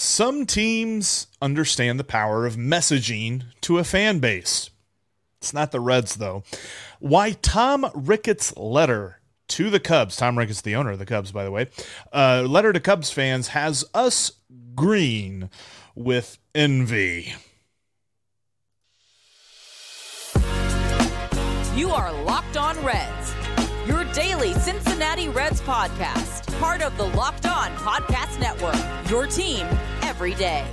Some teams understand the power of messaging to a fan base. It's not the Reds, though. Why Tom Ricketts' letter to the Cubs, Tom Ricketts, the owner of the Cubs, by the way, letter to Cubs fans has us green with envy. You are Locked On Reds, your daily Cincinnati Reds podcast, part of the Locked On Podcast Network, your team every day.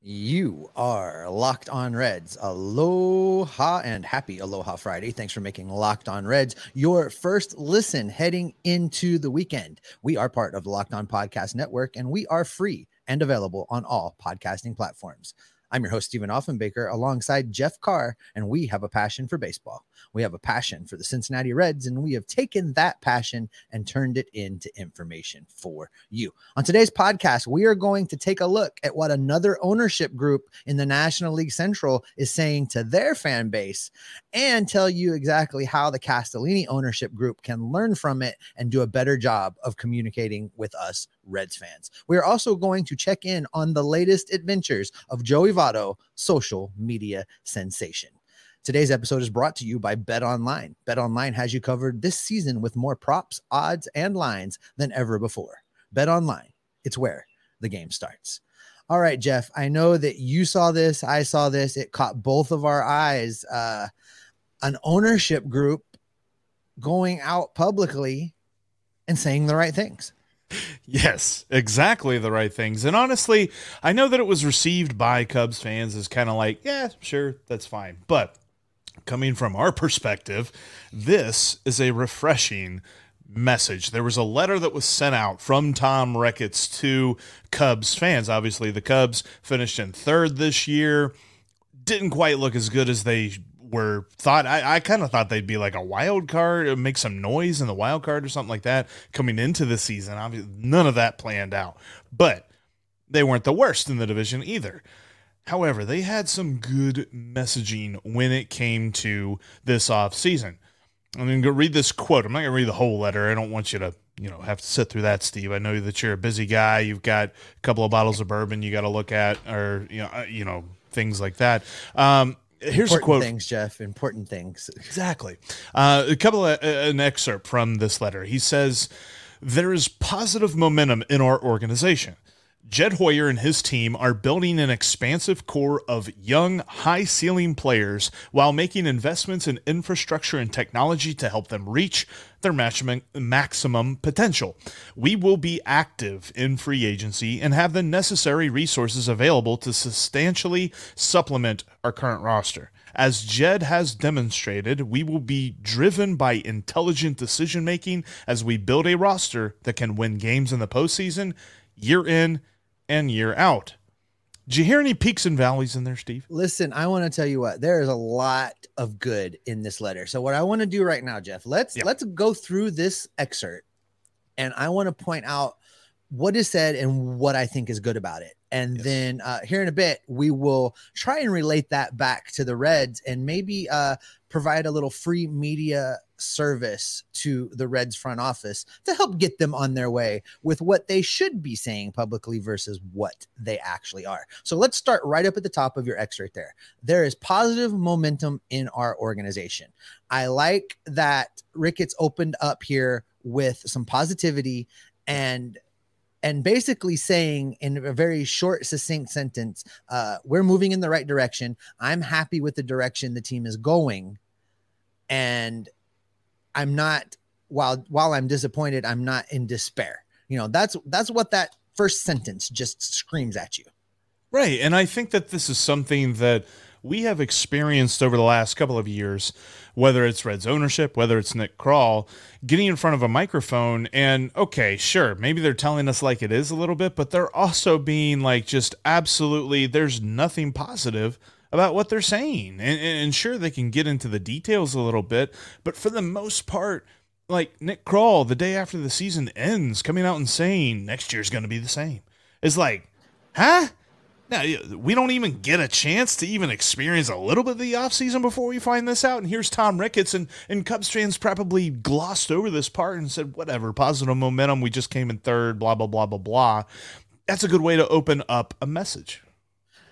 You are Locked On Reds. Aloha and happy Aloha Friday. Thanks for making Locked On Reds your first listen heading into the weekend. We are part of the Locked On Podcast Network, and we are free and available on all podcasting platforms. I'm your host, Stephen Offenbaker, alongside Jeff Carr, and we have a passion for baseball. We have a passion for the Cincinnati Reds, and we have taken that passion and turned it into information for you. On today's podcast, we are going to take a look at what another ownership group in the National League Central is saying to their fan base and tell you exactly how the Castellini ownership group can learn from it and do a better job of communicating with us Reds fans. We are also going to check in on the latest adventures of Joey Votto, social media sensation. Today's episode is brought to you by Bet Online. Bet Online has you covered this season with more props, odds, and lines than ever before. Bet Online, it's where the game starts. All right, Jeff, I know that you saw this. I saw this. It caught both of our eyes. An ownership group going out publicly and saying the right things. Yes, exactly the right things. And honestly, I know that it was received by Cubs fans as kind of like, yeah, sure, that's fine. But coming from our perspective, this is a refreshing message. There was a letter that was sent out from Tom Ricketts to Cubs fans. Obviously, the Cubs finished in third this year. Didn't quite look as good as they were thought. I kind of thought they'd be like a wild card, make some noise in the wild card or something like that coming into the season. Obviously, none of that planned out, but they weren't the worst in the division either. However, they had some good messaging when it came to this offseason. I'm going to go read this quote. I'm not going to read the whole letter. I don't want you to, have to sit through that, Steve. I know that you're a busy guy. You've got a couple of bottles of bourbon you got to look at, or, things like that. Here's important a quote. Things, Jeff. Important things. Exactly. An excerpt from this letter. He says, "There is positive momentum in our organization. Jed Hoyer and his team are building an expansive core of young, high-ceiling players while making investments in infrastructure and technology to help them reach their maximum potential. We will be active in free agency and have the necessary resources available to substantially supplement our current roster. As Jed has demonstrated, we will be driven by intelligent decision-making as we build a roster that can win games in the postseason, year in and year out." Did you hear any peaks and valleys in there, Steve? Listen, I want to tell you what, there is a lot of good in this letter. So what I want to do right now, Jeff, let's go through this excerpt, and I want to point out what is said and what I think is good about it. And then here in a bit, we will try and relate that back to the Reds and maybe provide a little free media service to the Reds front office to help get them on their way with what they should be saying publicly versus what they actually are. So let's start right up at the top of your excerpt there. There is positive momentum in our organization. I like that Ricketts opened up here with some positivity and basically saying in a very short, succinct sentence, we're moving in the right direction. I'm happy with the direction the team is going. And I'm not, while I'm disappointed, I'm not in despair. That's what that first sentence just screams at you. Right. And I think that this is something that we have experienced over the last couple of years, whether it's Reds ownership, whether it's Nick Krall, getting in front of a microphone and, okay, sure, maybe they're telling us like it is a little bit, but they're also being like just absolutely, there's nothing positive about what they're saying. And sure, they can get into the details a little bit, but for the most part, like Nick Krall, the day after the season ends, coming out and saying next year's going to be the same. It's like, huh? Now, we don't even get a chance to even experience a little bit of the offseason before we find this out. And here's Tom Ricketts, and Cubs fans probably glossed over this part and said, whatever, positive momentum, we just came in third, blah, blah, blah, blah, blah. That's a good way to open up a message.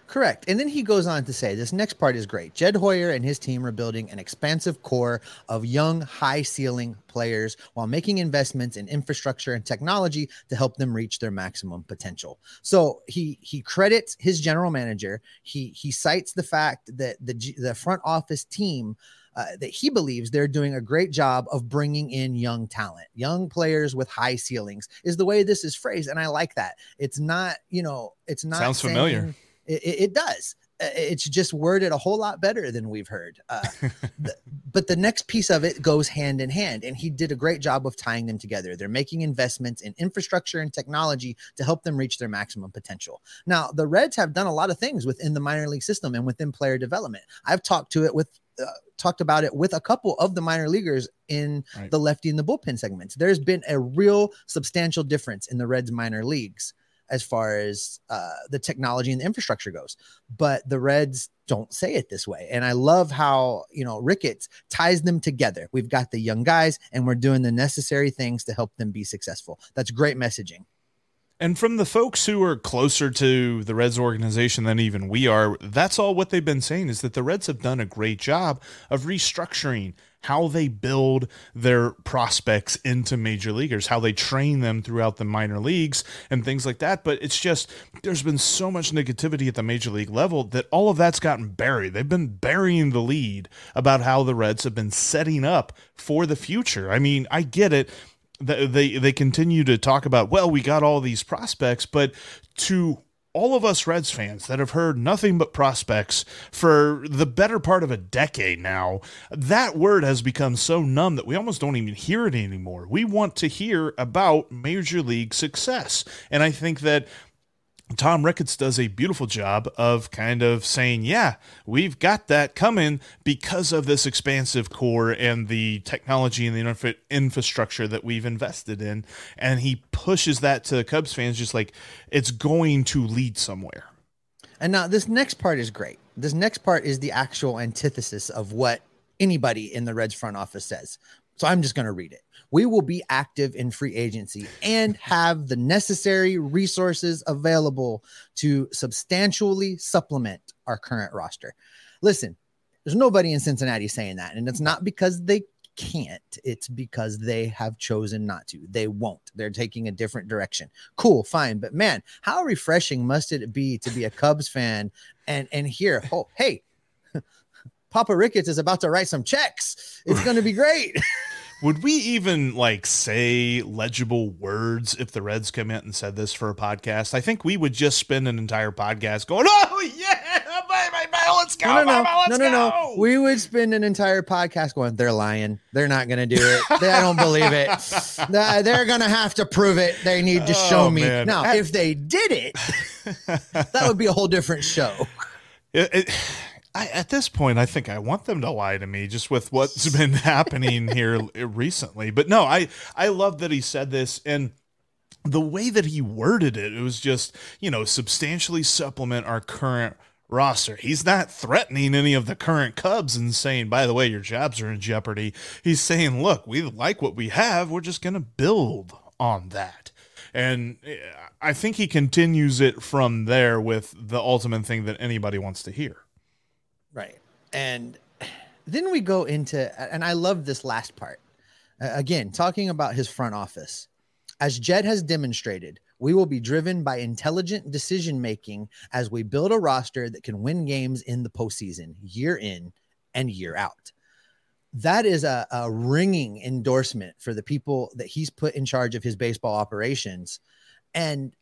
Correct. And then he goes on to say, this next part is great. Jed Hoyer and his team are building an expansive core of young, high-ceiling players while making investments in infrastructure and technology to help them reach their maximum potential. So he credits his general manager. He cites the fact that the front office team that he believes they're doing a great job of bringing in young talent, young players with high ceilings is the way this is phrased. And I like that. It's not, it's not. Sounds familiar. It does. It's just worded a whole lot better than we've heard. But the next piece of it goes hand in hand, and he did a great job of tying them together. They're making investments in infrastructure and technology to help them reach their maximum potential. Now, the Reds have done a lot of things within the minor league system and within player development. I've talked about it with a couple of the minor leaguers in right. the lefty and the bullpen segments. There's been a real substantial difference in the Reds minor leagues as far as the technology and the infrastructure goes, but the Reds don't say it this way. And I love how, Ricketts ties them together. We've got the young guys and we're doing the necessary things to help them be successful. That's great messaging. And from the folks who are closer to the Reds organization than even we are, that's all what they've been saying is that the Reds have done a great job of restructuring how they build their prospects into major leaguers, how they train them throughout the minor leagues and things like that. But it's just, there's been so much negativity at the major league level that all of that's gotten buried. They've been burying the lead about how the Reds have been setting up for the future. I mean, I get it. They continue to talk about, well, we got all these prospects, but to all of us Reds fans that have heard nothing but prospects for the better part of a decade now, that word has become so numb that we almost don't even hear it anymore. We want to hear about major league success. And I think that Tom Ricketts does a beautiful job of kind of saying, yeah, we've got that coming because of this expansive core and the technology and the infrastructure that we've invested in. And he pushes that to Cubs fans, just like it's going to lead somewhere. And now this next part is great. This next part is the actual antithesis of what anybody in the Reds front office says. So I'm just going to read it. We will be active in free agency and have the necessary resources available to substantially supplement our current roster. Listen, there's nobody in Cincinnati saying that. And it's not because they can't. It's because they have chosen not to. They won't. They're taking a different direction. Cool, fine. But man, how refreshing must it be to be a Cubs fan and hear, oh, hey, Papa Ricketts is about to write some checks. It's going to be great. Would we even say legible words if the Reds come out and said this for a podcast? I think we would just spend an entire podcast going, oh, yeah, let's go. No. We would spend an entire podcast going, they're lying. They're not going to do it. I don't believe it. They're going to have to prove it. They need to show me. Man. Now, if they did it, that would be a whole different show. At this point, I think I want them to lie to me just with what's been happening here recently. But no, I love that he said this. And the way that he worded it, it was just, substantially supplement our current roster. He's not threatening any of the current Cubs and saying, by the way, your jobs are in jeopardy. He's saying, look, we like what we have. We're just going to build on that. And I think he continues it from there with the ultimate thing that anybody wants to hear. Right. And then we go into, and I love this last part. Again, talking about his front office. As Jed has demonstrated, we will be driven by intelligent decision-making as we build a roster that can win games in the postseason, year in and year out. That is a ringing endorsement for the people that he's put in charge of his baseball operations. And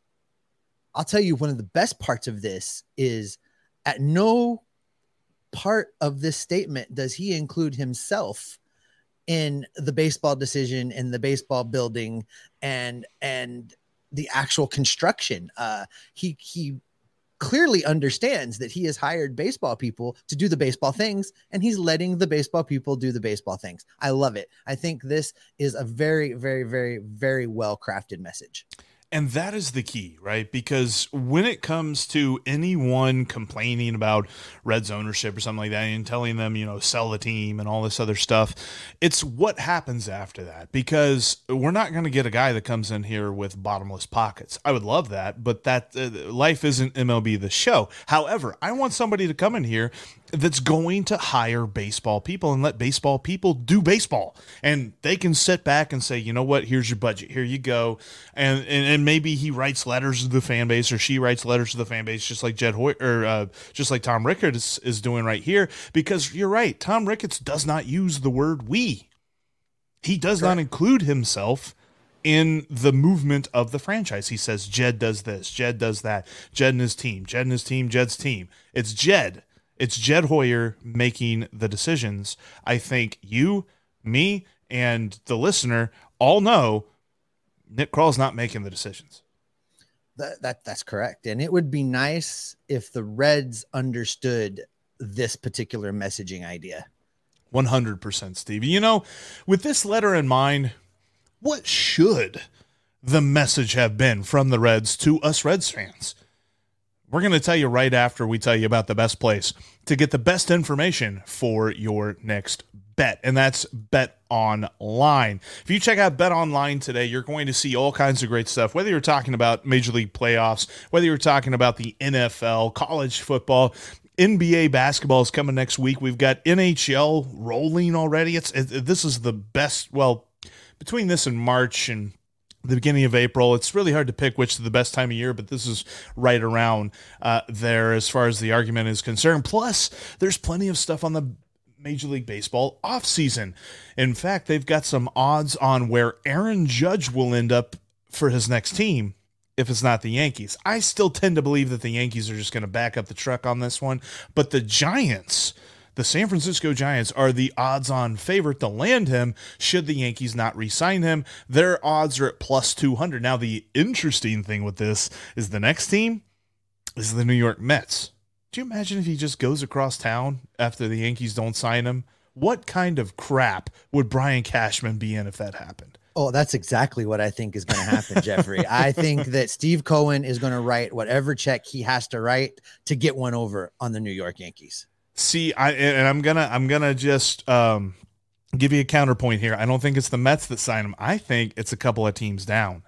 I'll tell you, one of the best parts of this is at no part of this statement does he include himself in the baseball decision, in the baseball building, and the actual construction. He clearly understands that he has hired baseball people to do the baseball things, and he's letting the baseball people do the baseball things. I love it. I think this is a very, very, very, very well crafted message. And that is the key, right? Because when it comes to anyone complaining about Reds ownership or something like that and telling them, you know, sell the team and all this other stuff, it's what happens after that, because we're not going to get a guy that comes in here with bottomless pockets. I would love that, but that life isn't MLB The Show. However, I want somebody to come in here that's going to hire baseball people and let baseball people do baseball, and they can sit back and say, you know what, here's your budget, here you go. And maybe he writes letters to the fan base, or she writes letters to the fan base, just like Jed Hoyer, or just like Tom Ricketts is doing right here, because you're right. Tom Ricketts does not use the word we. He does not include himself in the movement of the franchise. He says, Jed does this, Jed does that, Jed and his team, Jed and his team, Jed's team. It's Jed. It's Jed Hoyer making the decisions. I think you, me, and the listener all know Nick Krall's not making the decisions. That's correct. And it would be nice if the Reds understood this particular messaging idea. 100%, Steve. You know, with this letter in mind, what should the message have been from the Reds to us Reds fans? We're going to tell you right after we tell you about the best place to get the best information for your next bet, and that's Bet Online. If you check out Bet Online today, you're going to see all kinds of great stuff, whether you're talking about Major League playoffs, whether you're talking about the NFL, college football, NBA basketball is coming next week. We've got NHL rolling already. This is the best, well, between this and March and the beginning of April, it's really hard to pick which is the best time of year, but this is right around there as far as the argument is concerned. Plus, there's plenty of stuff on the Major League Baseball offseason. In fact, they've got some odds on where Aaron Judge will end up for his next team if it's not the Yankees. I still tend to believe that the Yankees are just going to back up the truck on this one, but the Giants, the San Francisco Giants, are the odds-on favorite to land him should the Yankees not re-sign him. Their odds are at plus 200. Now, the interesting thing with this is the next team is the New York Mets. Do you imagine if he just goes across town after the Yankees don't sign him? What kind of crap would Brian Cashman be in if that happened? Oh, that's exactly what I think is going to happen, Jeffrey. I think that Steve Cohen is going to write whatever check he has to write to get one over on the New York Yankees. See, I'm gonna just give you a counterpoint here. I don't think it's the Mets that sign him. I think it's a couple of teams down,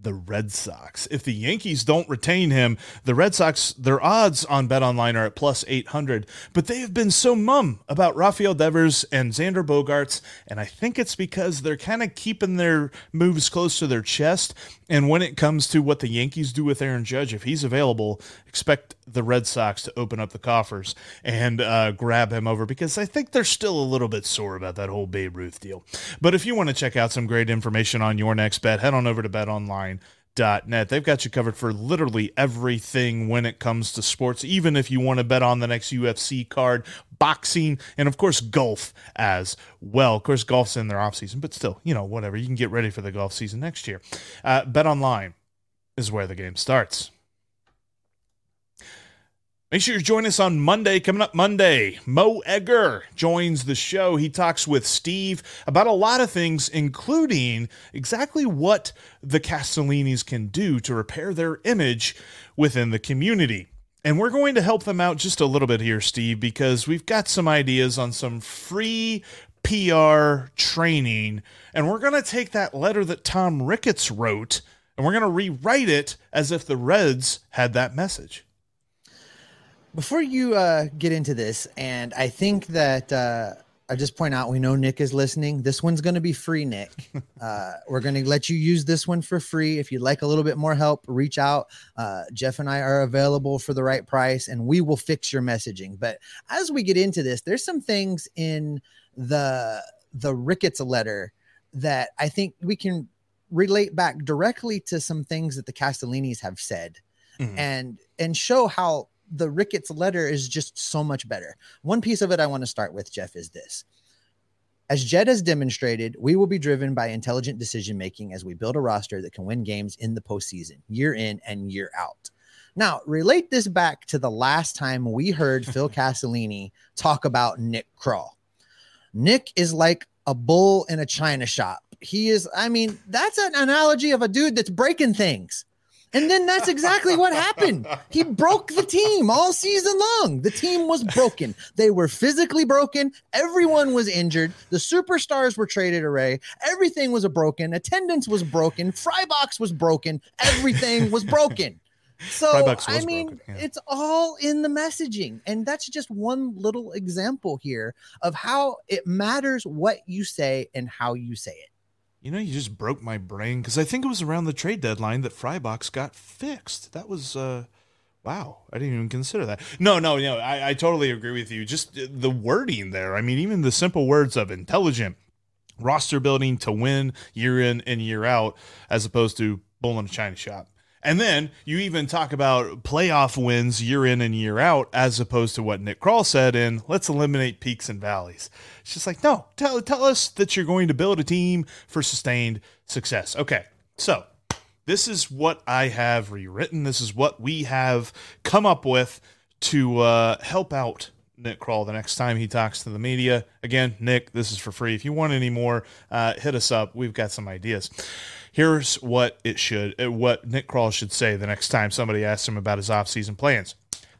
the Red Sox. If the Yankees don't retain him, the Red Sox, their odds on BetOnline are at plus 800. But they have been so mum about Rafael Devers and Xander Bogarts, and I think it's because they're kind of keeping their moves close to their chest. And when it comes to what the Yankees do with Aaron Judge, if he's available, expect the Red Sox to open up the coffers and grab him over, because I think they're still a little bit sore about that whole Babe Ruth deal. But if you want to check out some great information on your next bet, head on over to betonline.net. They've got you covered for literally everything when it comes to sports, even if you want to bet on the next UFC card, boxing, and of course golf as well. Of course, golf's in their off season, but still, you know, whatever. You can get ready for the golf season next year. Bet Online is where the game starts. Make sure you join us on Monday. Coming up Monday, Mo Egger joins the show. He talks with Steve about a lot of things, including exactly what the Castellinis can do to repair their image within the community. And we're going to help them out just a little bit here, Steve, because we've got some ideas on some free PR training. And we're going to take that letter that Tom Ricketts wrote, and we're going to rewrite it as if the Reds had that message. Before you get into this, and I think that I just point out, we know Nick is listening. This one's going to be free, Nick. We're going to let you use this one for free. If you'd like a little bit more help, reach out. Jeff and I are available for the right price, and we will fix your messaging. But as we get into this, there's some things in the Ricketts letter that I think we can relate back directly to some things that the Castellinis have said, and show how the Ricketts letter is just so much better. One piece of it I want to start with, Jeff, is this. As Jed has demonstrated, we will be driven by intelligent decision-making as we build a roster that can win games in the postseason, year in and year out. Now, relate this back to the last time we heard Phil Castellini talk about Nick Krall. Nick is like a bull in a china shop. He is, I mean, that's an analogy of a dude that's breaking things. And then that's exactly what happened. He broke the team all season long. The team was broken. They were physically broken. Everyone was injured. The superstars were traded away. Everything was broken. Attendance was broken. Frybox was broken. Everything was broken. So, I mean, broken, yeah. It's all in the messaging. And that's just one little example here of how it matters what you say and how you say it. You know, you just broke my brain because I think it was around the trade deadline that Frybox got fixed. That was, wow, I didn't even consider that. No, I totally agree with you. Just the wording there. I mean, even the simple words of intelligent roster building to win year in and year out, as opposed to bull in a china shop. And then you even talk about playoff wins year in and year out, as opposed to what Nick Krall said in let's eliminate peaks and valleys. It's just like, no, tell us that you're going to build a team for sustained success. Okay, so this is what I have rewritten. This is what we have come up with to help out Nick Krall the next time he talks to the media. Again, Nick, this is for free. If you want any more, hit us up. We've got some ideas. Here's what Nick Krall should say the next time somebody asks him about his offseason plans.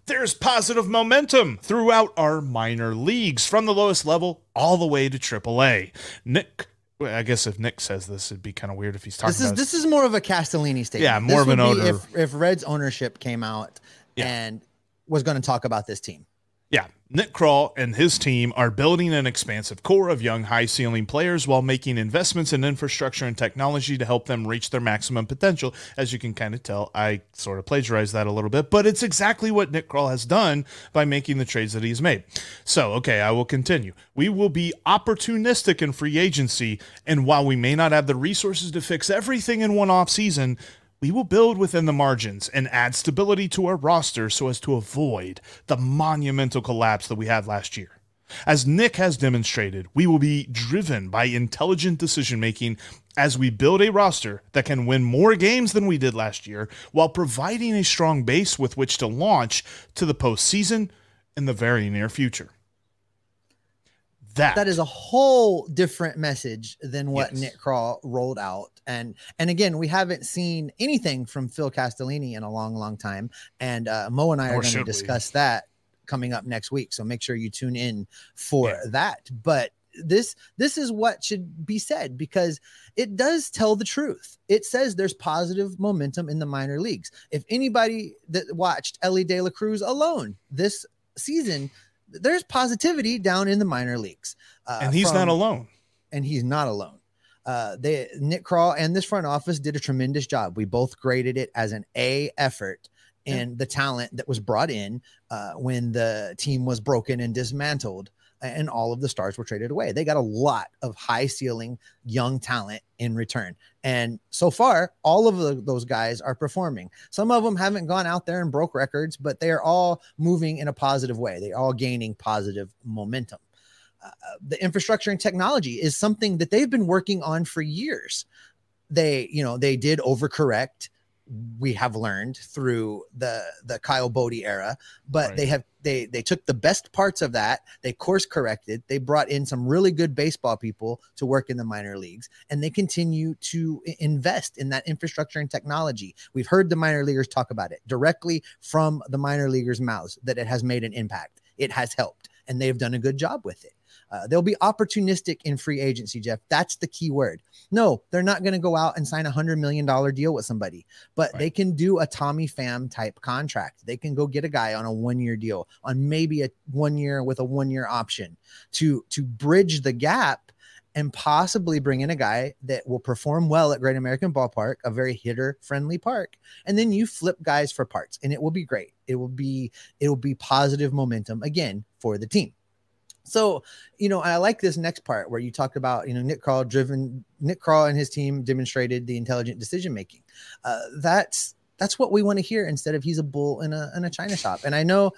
There's positive momentum throughout our minor leagues, from the lowest level all the way to AAA. Nick, I guess if Nick says this, it'd be kind of weird if he's talking about this. This is more of a Castellini statement. Yeah, more of an owner. If Reds ownership came out and was going to talk about this team. Yeah, Nick Krall and his team are building an expansive core of young, high-ceiling players while making investments in infrastructure and technology to help them reach their maximum potential. As you can kind of tell, I sort of plagiarized that a little bit, but it's exactly what Nick Krall has done by making the trades that he's made. So, okay, I will continue. We will be opportunistic in free agency, and while we may not have the resources to fix everything in one offseason, we will build within the margins and add stability to our roster so as to avoid the monumental collapse that we had last year. As Nick has demonstrated, we will be driven by intelligent decision-making as we build a roster that can win more games than we did last year while providing a strong base with which to launch to the postseason in the very near future. That is a whole different message than what Nick Krall rolled out. And again, we haven't seen anything from Phil Castellini in a long, long time. And Mo and I are going to discuss that coming up next week. So make sure you tune in for that. But this is what should be said, because it does tell the truth. It says there's positive momentum in the minor leagues. If anybody that watched Ellie De La Cruz alone this season, there's positivity down in the minor leagues. And he's not alone. Nick Krall and this front office did a tremendous job. We both graded it as an A effort in the talent that was brought in when the team was broken and dismantled and all of the stars were traded away. They got a lot of high ceiling young talent in return. And so far, all of those guys are performing. Some of them haven't gone out there and broke records, but they are all moving in a positive way. They're all gaining positive momentum. The infrastructure and technology is something that they've been working on for years. They did overcorrect. We have learned through the Kyle Bode era, but they took the best parts of that. They course corrected. They brought in some really good baseball people to work in the minor leagues, and they continue to invest in that infrastructure and technology. We've heard the minor leaguers talk about it directly from the minor leaguers' mouths, that it has made an impact. It has helped, and they've done a good job with it. They'll be opportunistic in free agency, Jeff. That's the key word. No, they're not going to go out and sign $100 million deal with somebody, but they can do a Tommy Pham type contract. They can go get a guy on a 1-year deal, on maybe a 1 year with a 1-year option to bridge the gap and possibly bring in a guy that will perform well at Great American Ballpark, a very hitter friendly park. And then you flip guys for parts, and it will be great. It will be positive momentum again for the team. So, I like this next part where you talked about, Nick Krall and his team demonstrated the intelligent decision-making. That's what we want to hear, instead of he's a bull in a china shop. And I know,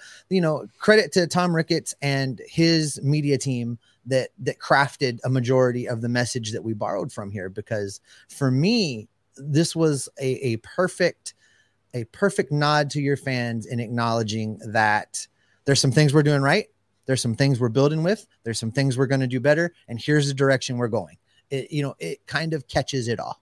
credit to Tom Ricketts and his media team that crafted a majority of the message that we borrowed from here, because for me, this was a perfect nod to your fans in acknowledging that there's some things we're doing right. There's some things we're building with. There's some things we're going to do better. And here's the direction we're going. It, you know, it kind of catches it all.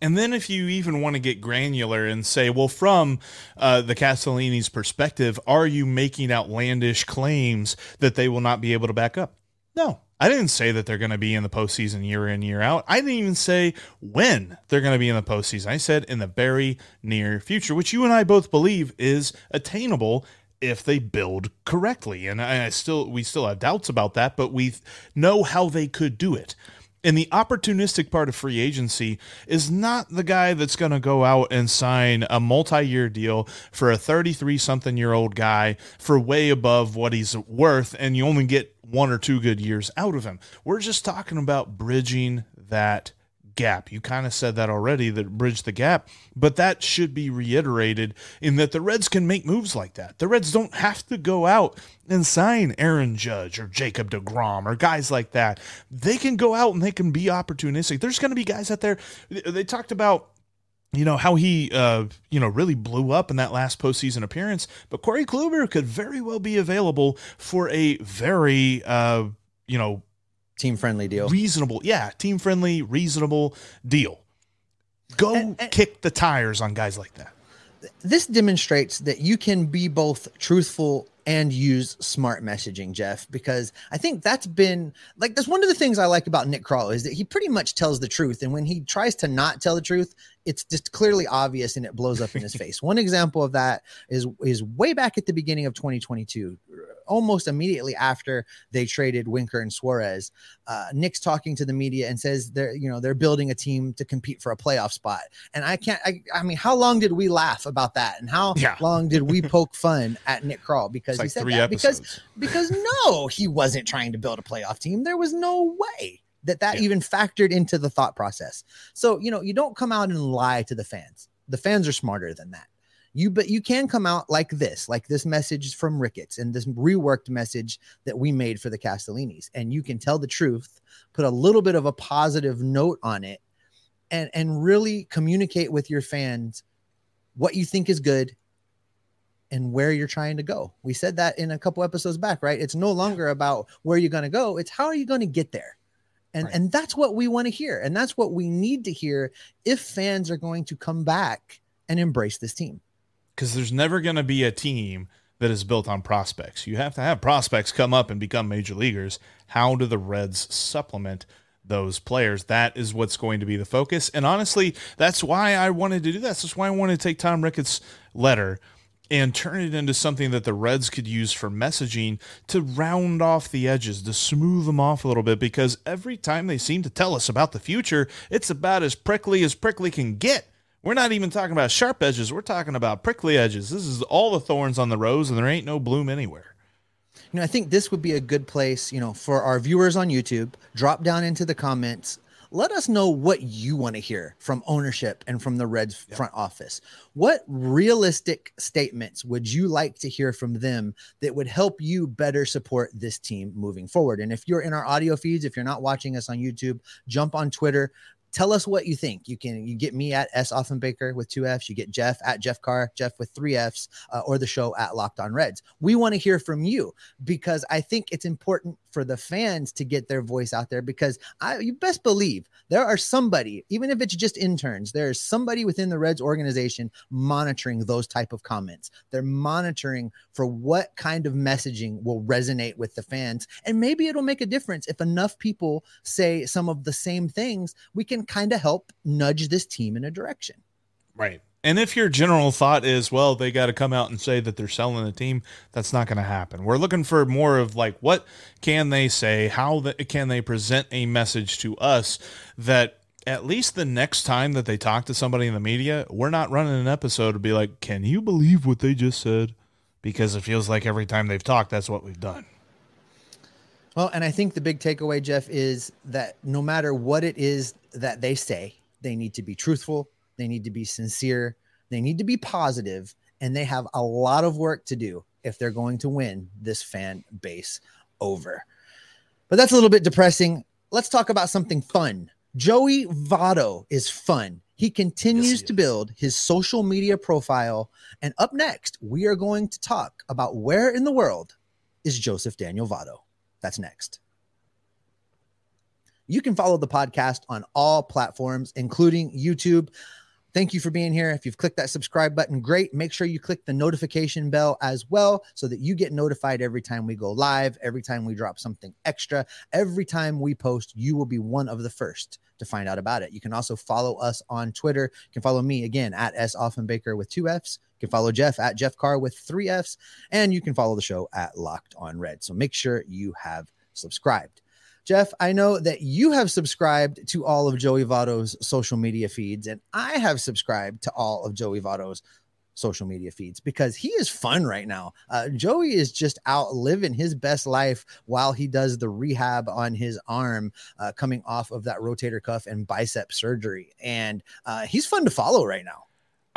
And then if you even want to get granular and say, well, from the Castellini's perspective, are you making outlandish claims that they will not be able to back up? No, I didn't say that they're going to be in the postseason year in, year out. I didn't even say when they're going to be in the postseason. I said in the very near future, which you and I both believe is attainable if they build correctly. And we still have doubts about that, but we know how they could do it. And the opportunistic part of free agency is not the guy that's going to go out and sign a multi-year deal for a 33-something-year-old guy for way above what he's worth, and you only get one or two good years out of him. We're just talking about bridging that gap. You kind of said that already, that bridge the gap, but that should be reiterated in that the Reds can make moves like that. The Reds don't have to go out and sign Aaron Judge or Jacob DeGrom or guys like that. They can go out and they can be opportunistic. There's going to be guys out there. They talked about, you know, how he, really blew up in that last postseason appearance, but Corey Kluber could very well be available for a very, team-friendly deal. Reasonable. Yeah, team-friendly, reasonable deal. Go and kick the tires on guys like that. This demonstrates that you can be both truthful and use smart messaging, Jeff, because I think that's been like, that's one of the things I like about Nick Krall is that he pretty much tells the truth. And when he tries to not tell the truth, it's just clearly obvious and it blows up in his face. One example of that is way back at the beginning of 2022, almost immediately after they traded Winker and Suarez. Nick's talking to the media and says they're building a team to compete for a playoff spot. And I mean, how long did we laugh about that? And how long did we poke fun at Nick Krall? Because like he said that because he wasn't trying to build a playoff team. There was no way that even factored into the thought process. So, you don't come out and lie to the fans. The fans are smarter than that. But you can come out like this message from Ricketts and this reworked message that we made for the Castellini's, and you can tell the truth, put a little bit of a positive note on it, and really communicate with your fans what you think is good and where you're trying to go. We said that in a couple episodes back, right? It's no longer about where you're going to go. It's how are you going to get there? And that's what we want to hear. And that's what we need to hear if fans are going to come back and embrace this team. Because there's never going to be a team that is built on prospects. You have to have prospects come up and become major leaguers. How do the Reds supplement those players? That is what's going to be the focus. And honestly, that's why I wanted to do this. That's why I wanted to take Tom Ricketts' letter and turn it into something that the Reds could use for messaging to round off the edges, to smooth them off a little bit, because every time they seem to tell us about the future, it's about as prickly can get. We're not even talking about sharp edges. We're talking about prickly edges. This is all the thorns on the rose, and there ain't no bloom anywhere. I think this would be a good place, for our viewers on YouTube, drop down into the comments. Let us know what you want to hear from ownership and from the Reds front office. What realistic statements would you like to hear from them that would help you better support this team moving forward? And if you're in our audio feeds, if you're not watching us on YouTube, jump on Twitter. Tell us what you think. You get me at S Offenbaker with 2 Fs. You get Jeff at Jeff Carr, Jeff with 3 Fs, or the show at Locked On Reds. We want to hear from you because I think it's important for the fans to get their voice out there because you best believe there are somebody, even if it's just interns, there is somebody within the Reds organization monitoring those type of comments. They're monitoring for what kind of messaging will resonate with the fans. And maybe it'll make a difference if enough people say some of the same things. We can kind of help nudge this team in a direction. Right. And if your general thought is, well, they got to come out and say that they're selling the team, that's not going to happen. We're looking for more of like, what can they say? How can they present a message to us that at least the next time that they talk to somebody in the media, we're not running an episode to be like, can you believe what they just said? Because it feels like every time they've talked, that's what we've done. Well, and I think the big takeaway, Jeff, is that no matter what it is that they say, they need to be truthful, they need to be sincere, they need to be positive, and they have a lot of work to do if they're going to win this fan base over. But that's a little bit depressing. Let's talk about something fun. Joey Votto is fun. He continues to build his social media profile. And up next, we are going to talk about where in the world is Joseph Daniel Votto. That's next. You can follow the podcast on all platforms, including YouTube. Thank you for being here. If you've clicked that subscribe button, great. Make sure you click the notification bell as well so that you get notified every time we go live, every time we drop something extra, every time we post, you will be one of the first to find out about it. You can also follow us on Twitter. You can follow me again at S Offenbaker with 2 Fs. You can follow Jeff at Jeff Carr with 3 Fs, and you can follow the show at Locked On Red. So make sure you have subscribed. Jeff, I know that you have subscribed to all of Joey Votto's social media feeds, and I have subscribed to all of Joey Votto's social media feeds because he is fun right now. Joey is just out living his best life while he does the rehab on his arm coming off of that rotator cuff and bicep surgery. And he's fun to follow right now.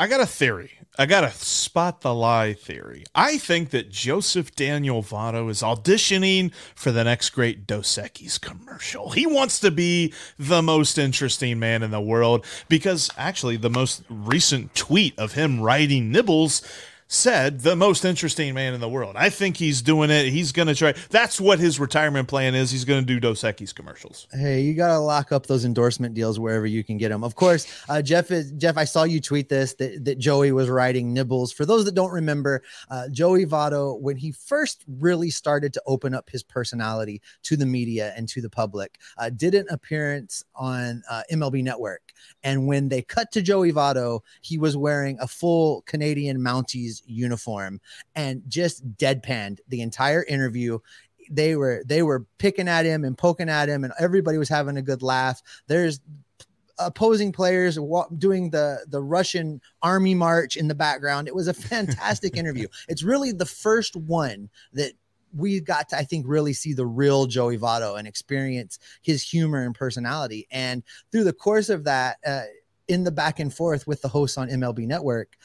I got a theory. I got a spot the lie theory. I think that Joseph Daniel Votto is auditioning for the next great Dos Equis commercial. He wants to be the most interesting man in the world because actually the most recent tweet of him writing Nibbles said the most interesting man in the world. I think he's doing it. He's going to try. That's what his retirement plan is. He's going to do Dos Equis commercials. Hey, you got to lock up those endorsement deals wherever you can get them. Of course, Jeff, I saw you tweet this, that Joey was writing Nibbles. For those that don't remember, Joey Votto, when he first really started to open up his personality to the media and to the public, did an appearance on MLB Network. And when they cut to Joey Votto, he was wearing a full Canadian Mounties uniform and just deadpanned the entire interview. They were picking at him and poking at him, and everybody was having a good laugh. There's opposing players doing the Russian army march in the background. It was a fantastic interview. It's really the first one that we got to, I think, really see the real Joey Votto and experience his humor and personality. And through the course of that, in the back and forth with the hosts on MLB Network,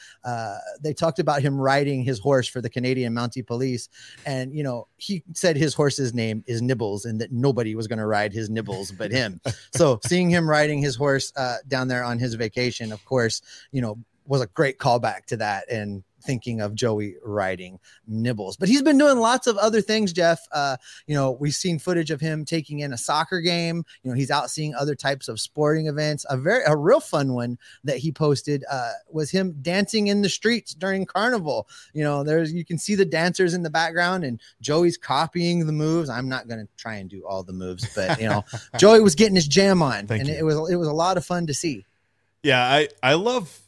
they talked about him riding his horse for the Canadian Mountie Police. And, he said his horse's name is Nibbles and that nobody was going to ride his Nibbles but him. So seeing him riding his horse down there on his vacation, of course, was a great callback to that and thinking of Joey riding Nibbles. But he's been doing lots of other things, Jeff. We've seen footage of him taking in a soccer game. He's out seeing other types of sporting events. A real fun one that he posted was him dancing in the streets during Carnival. You can see the dancers in the background and Joey's copying the moves. I'm not going to try and do all the moves, but Joey was getting his jam on. It was a lot of fun to see. Yeah, I love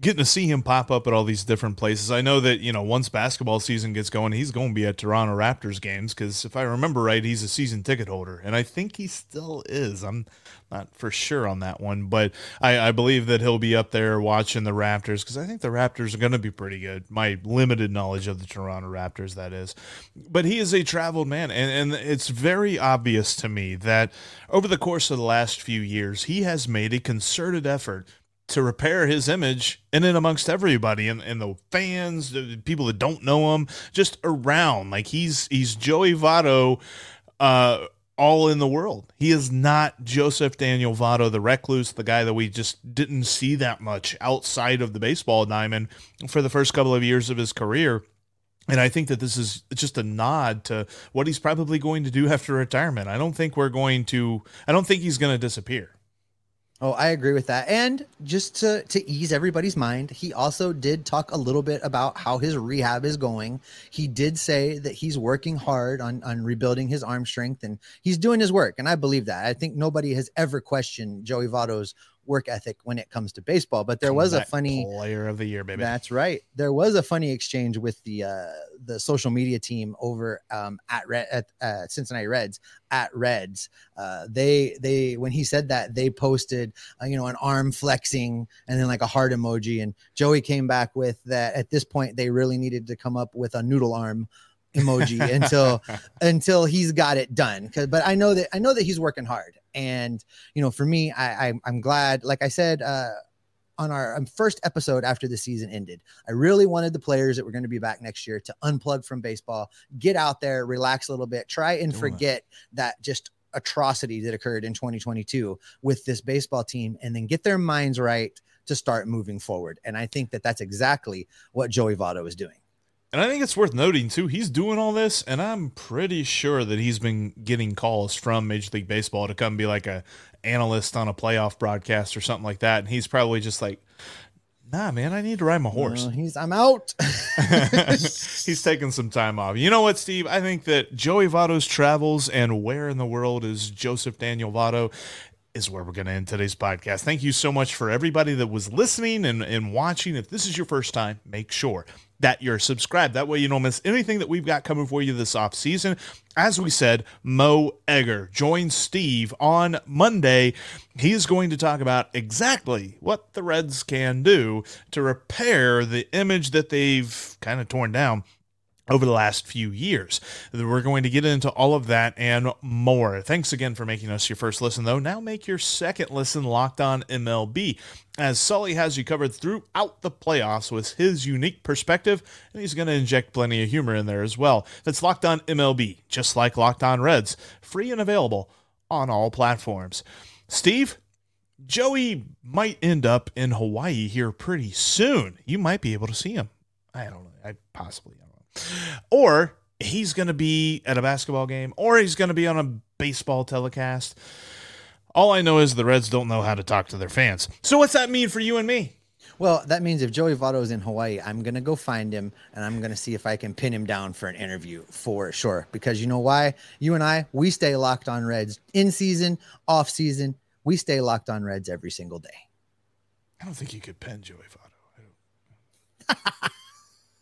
getting to see him pop up at all these different places. I know that, once basketball season gets going, he's going to be at Toronto Raptors games because if I remember right, he's a season ticket holder, and I think he still is. I'm not for sure on that one, but I believe that he'll be up there watching the Raptors because I think the Raptors are going to be pretty good. My limited knowledge of the Toronto Raptors, that is. But he is a traveled man, and it's very obvious to me that over the course of the last few years, he has made a concerted effort to repair his image and in amongst everybody and the fans, the people that don't know him, just around. Like he's Joey Votto all in the world. He is not Joseph Daniel Votto, the recluse, the guy that we just didn't see that much outside of the baseball diamond for the first couple of years of his career. And I think that this is just a nod to what he's probably going to do after retirement. I don't think he's going to disappear. Oh, I agree with that. And just to ease everybody's mind, he also did talk a little bit about how his rehab is going. He did say that he's working hard on rebuilding his arm strength, and he's doing his work. And I believe that. I think nobody has ever questioned Joey Votto's work ethic when it comes to baseball, but there was a funny player of the year, baby. That's right. There was a funny exchange with the social media team over at Cincinnati Reds at Reds. They when he said that, they posted an arm flexing and then like a heart emoji, and Joey came back with that at this point they really needed to come up with a noodle arm emoji until he's got it done. But I know that he's working hard. And, for me, I'm glad, like I said, on our first episode after the season ended, I really wanted the players that were going to be back next year to unplug from baseball, get out there, relax a little bit, try and forget that just atrocity that occurred in 2022 with this baseball team, and then get their minds right to start moving forward. And I think that that's exactly what Joey Votto is doing. And I think it's worth noting, too, he's doing all this, and I'm pretty sure that he's been getting calls from Major League Baseball to come be like a analyst on a playoff broadcast or something like that. And he's probably just like, nah, man, I need to ride my horse. I'm out. He's taking some time off. You know what, Steve? I think that Joey Votto's travels and where in the world is Joseph Daniel Votto is where we're going to end today's podcast. Thank you so much for everybody that was listening and watching. If this is your first time, make sure that you're subscribed. That way you don't miss anything that we've got coming for you this off season. As we said, Mo Egger joins Steve on Monday. He is going to talk about exactly what the Reds can do to repair the image that they've kind of torn down over the last few years. We're going to get into all of that and more. Thanks again for making us your first listen, though. Now make your second listen Locked On MLB, as Sully has you covered throughout the playoffs with his unique perspective, and he's going to inject plenty of humor in there as well. That's Locked On MLB, just like Locked On Reds, free and available on all platforms. Steve, Joey might end up in Hawaii here pretty soon. You might be able to see him. I don't know. Or he's going to be at a basketball game, or he's going to be on a baseball telecast. All I know is the Reds don't know how to talk to their fans. So what's that mean for you and me? Well, that means if Joey Votto is in Hawaii, I'm going to go find him, and I'm going to see if I can pin him down for an interview for sure. Because you know why? You and I, we stay locked on Reds in season, off season. We stay locked on Reds every single day. I don't think you could pin Joey Votto.